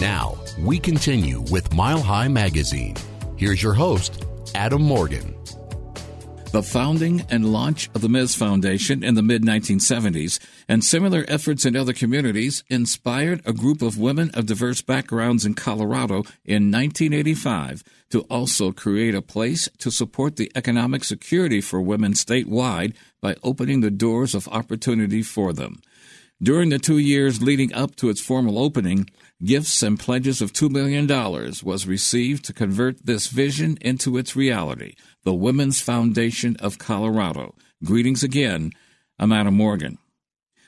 Now, we continue with Mile High Magazine. Here's your host, Adam Morgan. The founding and launch of the Ms. Foundation in the mid-1970s and similar efforts in other communities inspired a group of women of diverse backgrounds in Colorado in 1985 to also create a place to support the economic security for women statewide by opening the doors of opportunity for them. During the 2 years leading up to its formal opening, gifts and pledges of $2 million was received to convert this vision into its reality, the Women's Foundation of Colorado. Greetings again. I'm Adam Morgan.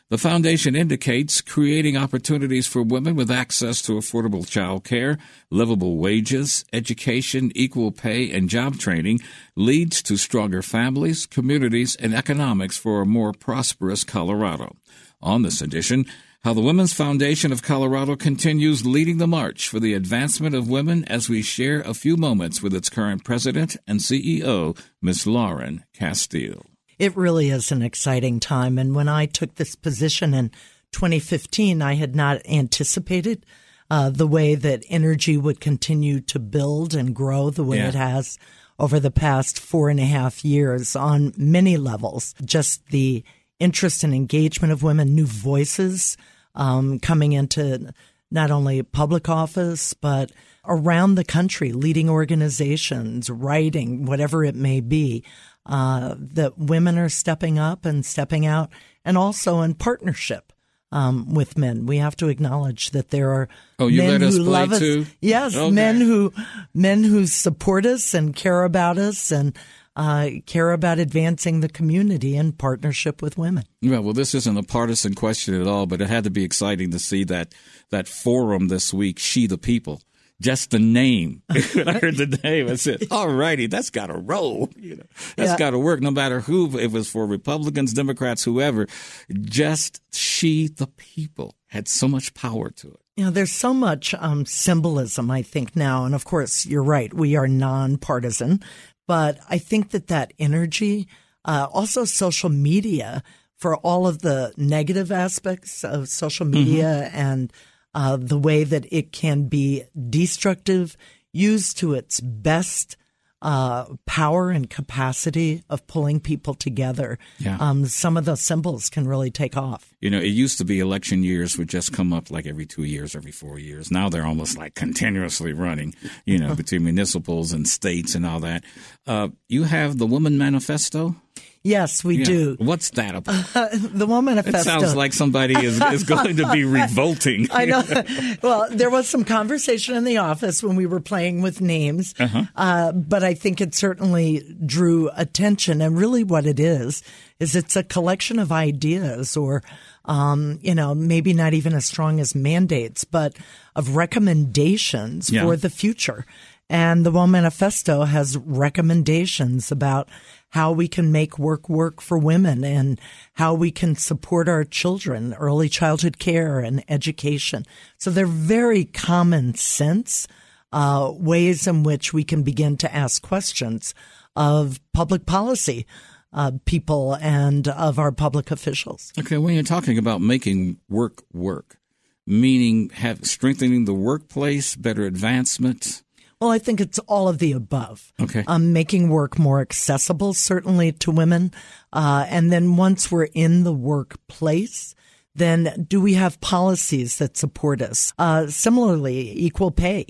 The foundation indicates creating opportunities for women with access to affordable child care, livable wages, education, equal pay, and job training leads to stronger families, communities, and economics for a more prosperous Colorado. On this edition, how the Women's Foundation of Colorado continues leading the march for the advancement of women as we share a few moments with its current president and CEO, Ms. Lauren Castile. It really is an exciting time. And when I took this position in 2015, I had not anticipated the way that energy would continue to build and grow the way it has over the past 4.5 years on many levels. Just the interest and engagement of women, new voices coming into not only public office, but around the country, leading organizations, writing, whatever it may be, that women are stepping up and stepping out, and also in partnership with men. We have to acknowledge that there are men who love us. Yes, okay. men who support us and care about us and care about advancing the community in partnership with women. Yeah, well, this isn't a partisan question at all, but it had to be exciting to see that forum this week, She the People. Just the name. When I heard the name, I said, all righty, that's got to roll. You know, that's got to work, no matter who. It was for Republicans, Democrats, whoever. Just She the People had so much power to it. You know, there's so much symbolism, I think, now. And, of course, you're right. We are nonpartisan. But I think that energy, also social media, for all of the negative aspects of social media and the way that it can be destructive, used to its best power and capacity of pulling people together. Yeah. Some of those symbols can really take off. You know, it used to be election years would just come up like every 2 years, every 4 years. Now they're almost like continuously running, you know, between municipals and states and all that. You have the Woman Manifesto? Yes, we do. What's that about? The Womanifesto. It sounds like somebody is going to be revolting. I know. Well, there was some conversation in the office when we were playing with names, but I think it certainly drew attention. And really what it is it's a collection of ideas or, you know, maybe not even as strong as mandates, but of recommendations for the future. And the Womanifesto has recommendations about how we can make work for women and how we can support our children, early childhood care and education. So they're very common sense ways in which we can begin to ask questions of public policy people and of our public officials. Okay, when you're talking about making work, meaning strengthening the workplace, better advancement. Well, I think it's all of the above. Okay. Making work more accessible, certainly to women. And then once we're in the workplace, then do we have policies that support us? Similarly, Equal Pay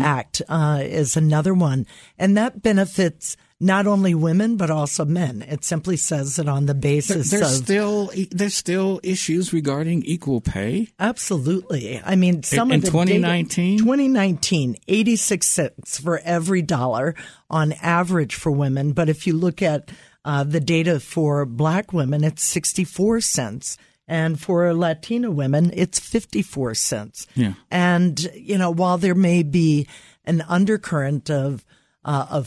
Act is another one. And that benefits not only women, but also men. It simply says that on the basis there's still issues regarding equal pay. Absolutely. I mean, some in of the 2019, 86 cents for every dollar on average for women. But if you look at the data for black women, it's 64 cents. And for Latina women, it's 54 cents. Yeah. And, you know, while there may be an undercurrent of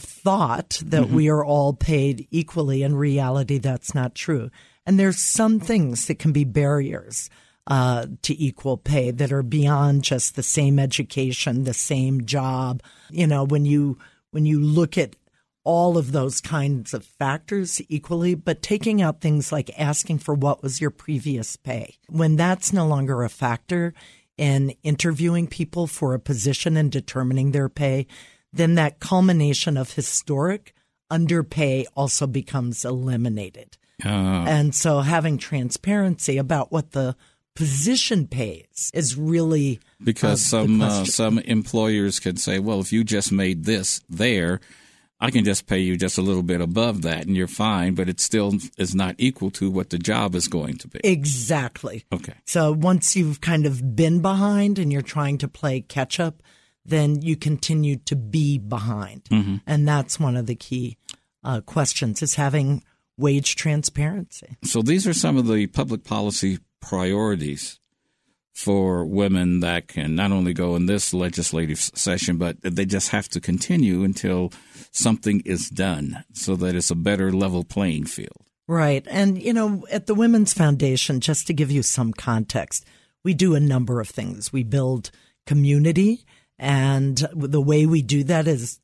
thought that we are all paid equally. In reality, that's not true. And there's some things that can be barriers to equal pay that are beyond just the same education, the same job. You know, when you look at all of those kinds of factors equally, but taking out things like asking for what was your previous pay. When that's no longer a factor, and interviewing people for a position and determining their pay, then that culmination of historic underpay also becomes eliminated. And so having transparency about what the position pays is really because some employers can say, well, if you just made this there, I can just pay you just a little bit above that and you're fine, but it still is not equal to what the job is going to be. Exactly. Okay. So once you've kind of been behind and you're trying to play catch up, then you continue to be behind. Mm-hmm. And that's one of the key questions is having wage transparency. So these are some of the public policy priorities for women that can not only go in this legislative session, but they just have to continue until something is done so that it's a better level playing field. Right. And, you know, at the Women's Foundation, just to give you some context, we do a number of things. We build community, and the way we do that is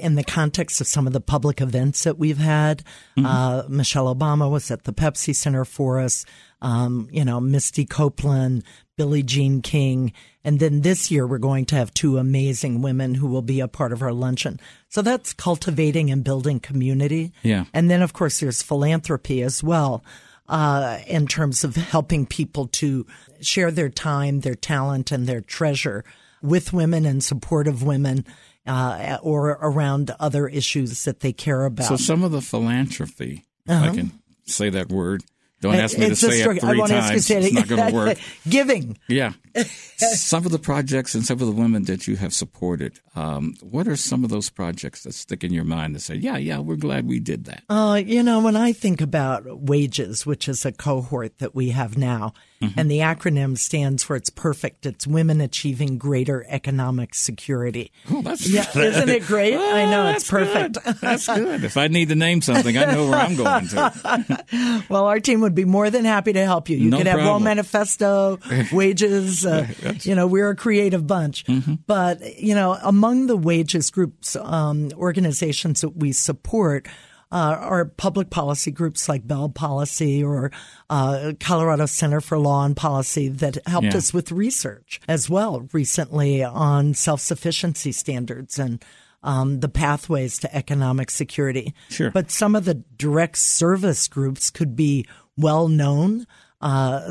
in the context of some of the public events that we've had. Mm-hmm. Michelle Obama was at the Pepsi Center for us, you know, Misty Copeland, Billie Jean King. And then this year we're going to have two amazing women who will be a part of our luncheon. So that's cultivating and building community. Yeah. And then, of course, there's philanthropy as well in terms of helping people to share their time, their talent, and their treasure with women and support of women. Or around other issues that they care about. So some of the philanthropy, if I can say that word. Don't ask me to say it three times. It's not going to work. Giving. Yeah. Some of the projects and some of the women that you have supported, what are some of those projects that stick in your mind and say, yeah, we're glad we did that? You know, when I think about WAGES, which is a cohort that we have now, mm-hmm. and the acronym stands for It's Perfect. It's Women Achieving Greater Economic Security. Oh, that's good. Isn't it great? Oh, I know, it's perfect. Good. That's good. If I need to name something, I know where I'm going to. Well, our team would be more than happy to help you. You could have Womanifesto, WAGES. You know, we're a creative bunch. Mm-hmm. But, you know, among the WAGES groups, organizations that we support are public policy groups like Bell Policy or Colorado Center for Law and Policy that helped us with research as well recently on self-sufficiency standards and the pathways to economic security. Sure. But some of the direct service groups could be well-known,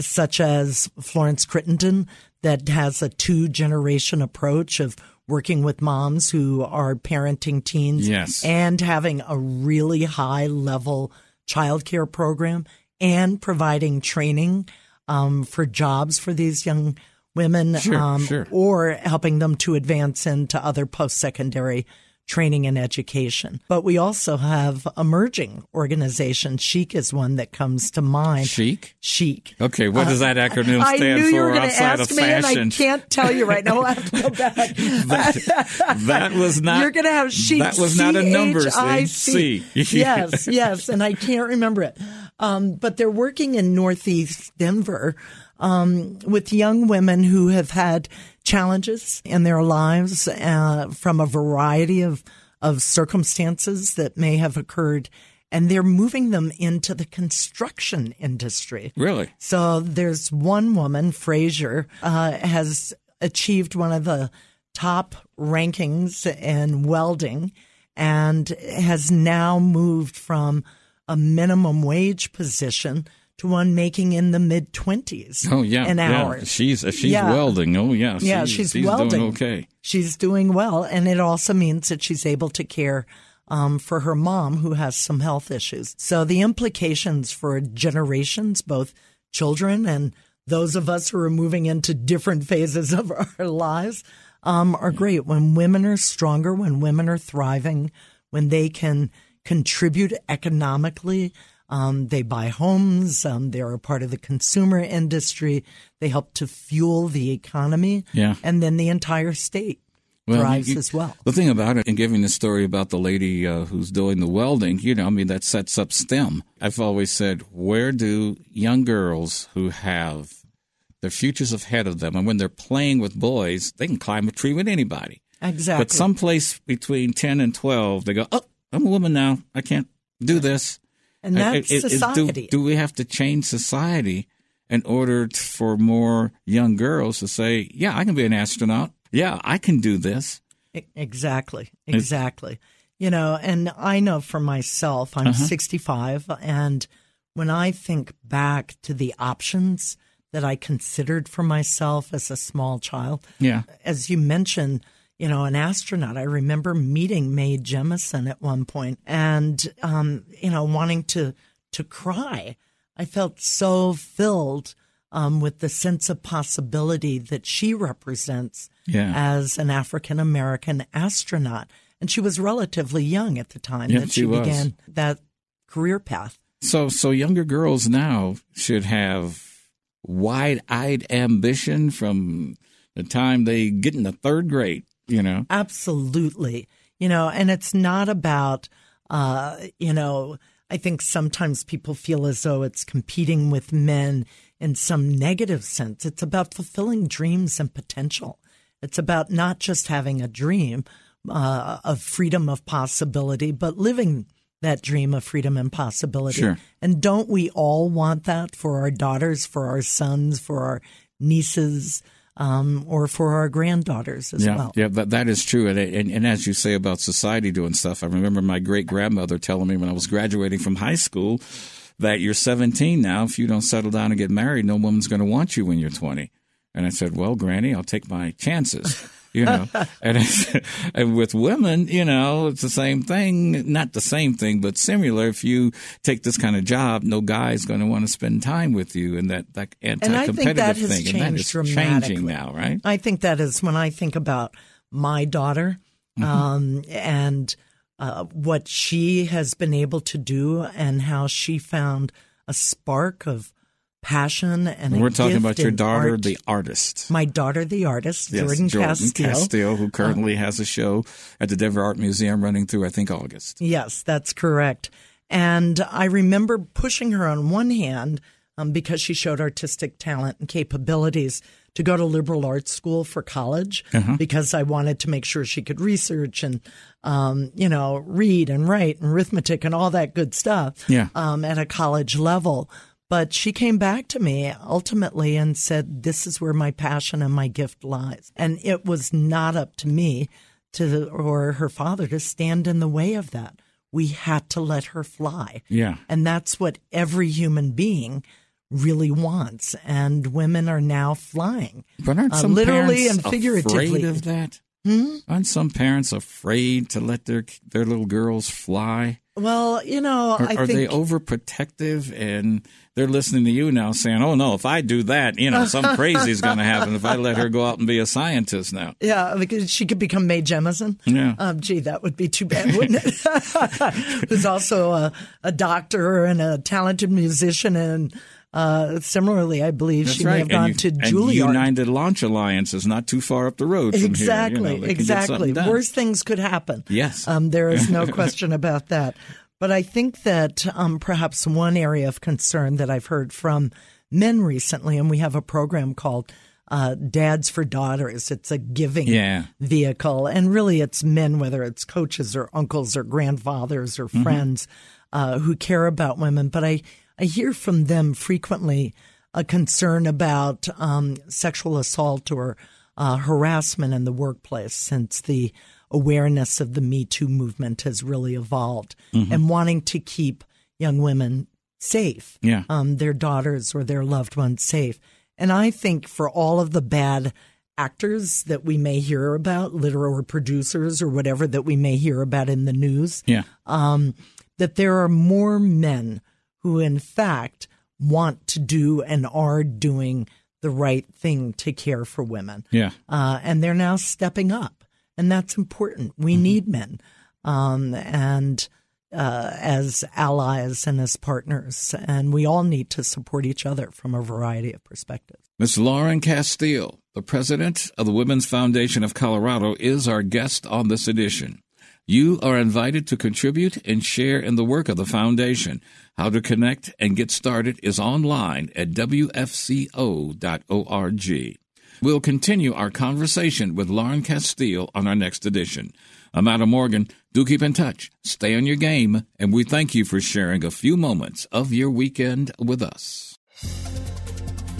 such as Florence Crittenden, that has a two-generation approach of working with moms who are parenting teens and having a really high-level childcare program and providing training for jobs for these young women or helping them to advance into other post-secondary training and education. But we also have emerging organizations. CHIC is one that comes to mind. CHIC? CHIC. Okay, what does that acronym stand for outside of fashion? I knew you were going to ask me, and I can't tell you right now. We'll have to go back. that was not... You're going to have CHIC. That was not a number thing. C. Yes, and I can't remember it. But they're working in Northeast Denver with young women who have had challenges in their lives from a variety of circumstances that may have occurred, and they're moving them into the construction industry. Really? So there's one woman, Frazier, has achieved one of the top rankings in welding and has now moved from a minimum wage position to one making in the mid-20s an hour. She's welding. She's welding. Doing okay. She's doing well, and it also means that she's able to care for her mom, who has some health issues. So the implications for generations, both children and those of us who are moving into different phases of our lives, are great. When women are stronger, when women are thriving, when they can contribute economically, they buy homes. They're a part of the consumer industry. They help to fuel the economy. Yeah. And then the entire state thrives as well. The thing about it, and giving the story about the lady who's doing the welding, that sets up STEM. I've always said, where do young girls who have their futures ahead of them, and when they're playing with boys, they can climb a tree with anybody. Exactly. But someplace between 10 and 12, they go, oh, I'm a woman now. I can't do this. And that's society. Do we have to change society in order for more young girls to say, yeah, I can be an astronaut. Yeah, I can do this. Exactly. Exactly. You know, and I know for myself, I'm 65, and when I think back to the options that I considered for myself as a small child, as you mentioned, you know, an astronaut, I remember meeting Mae Jemison at one point and, you know, wanting to cry. I felt so filled with the sense of possibility that she represents as an African-American astronaut. And she was relatively young at the time that she began that career path. So younger girls now should have wide-eyed ambition from the time they get in the third grade, you know? Absolutely. You know, and it's not about, you know, I think sometimes people feel as though it's competing with men in some negative sense. It's about fulfilling dreams and potential. It's about not just having a dream, of freedom of possibility, but living that dream of freedom and possibility. Sure. And don't we all want that for our daughters, for our sons, for our nieces, or for our granddaughters as well? Yeah, that is true. And as you say about society doing stuff, I remember my great-grandmother telling me when I was graduating from high school that you're 17 now. If you don't settle down and get married, no woman's going to want you when you're 20. And I said, well, Granny, I'll take my chances. You know, and with women, you know, it's the same thing, not the same thing, but similar. If you take this kind of job, no guy is going to want to spend time with you. And that anti-competitive thing. And I think that has changed dramatically. Changing now, right? I think that is when I think about my daughter and what she has been able to do and how she found a spark of passion and we're talking about your daughter, art. The artist. My daughter, the artist, yes, Jordan Castillo, who currently has a show at the Denver Art Museum running through, I think, August. Yes, that's correct. And I remember pushing her on one hand because she showed artistic talent and capabilities to go to liberal arts school for college because I wanted to make sure she could research and, you know, read and write and arithmetic and all that good stuff at a college level. But she came back to me ultimately and said, this is where my passion and my gift lies. And it was not up to me or her father to stand in the way of that. We had to let her fly. Yeah. And that's what every human being really wants. And women are now flying. But aren't some literally parents and figuratively afraid of that? Aren't some parents afraid to let their little girls fly? Well, you know, I think... Are they overprotective? And they're listening to you now saying, oh, no, if I do that, you know, something crazy is going to happen if I let her go out and be a scientist now. Yeah, because she could become Mae Jemison. Yeah. Gee, that would be too bad, wouldn't it? Who's also a doctor and a talented musician and... similarly, I believe she may have gone to Juilliard. And United Launch Alliance is not too far up the road from here. You know, exactly. Worse things could happen. Yes. There is no question about that. But I think that perhaps one area of concern that I've heard from men recently, and we have a program called Dads for Daughters. It's a giving vehicle. And really it's men, whether it's coaches or uncles or grandfathers or friends who care about women. But I hear from them frequently a concern about sexual assault or harassment in the workplace since the awareness of the Me Too movement has really evolved and wanting to keep young women safe, their daughters or their loved ones safe. And I think for all of the bad actors that we may hear about, literary producers or whatever that we may hear about in the news, that there are more men who, in fact, want to do and are doing the right thing to care for women. Yeah. And they're now stepping up. And that's important. We need men and as allies and as partners. And we all need to support each other from a variety of perspectives. Ms. Lauren Castile, the president of the Women's Foundation of Colorado, is our guest on this edition. You are invited to contribute and share in the work of the foundation. How to connect and get started is online at wfco.org. We'll continue our conversation with Lauren Castile on our next edition. I'm Adam Morgan. Do keep in touch, stay on your game, and we thank you for sharing a few moments of your weekend with us.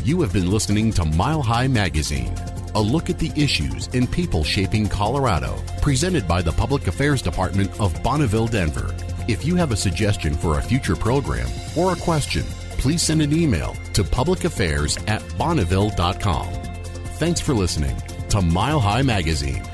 You have been listening to Mile High Magazine, a look at the issues and people shaping Colorado, presented by the Public Affairs Department of Bonneville, Denver. If you have a suggestion for a future program or a question, please send an email to publicaffairs@bonneville.com. Thanks for listening to Mile High Magazine.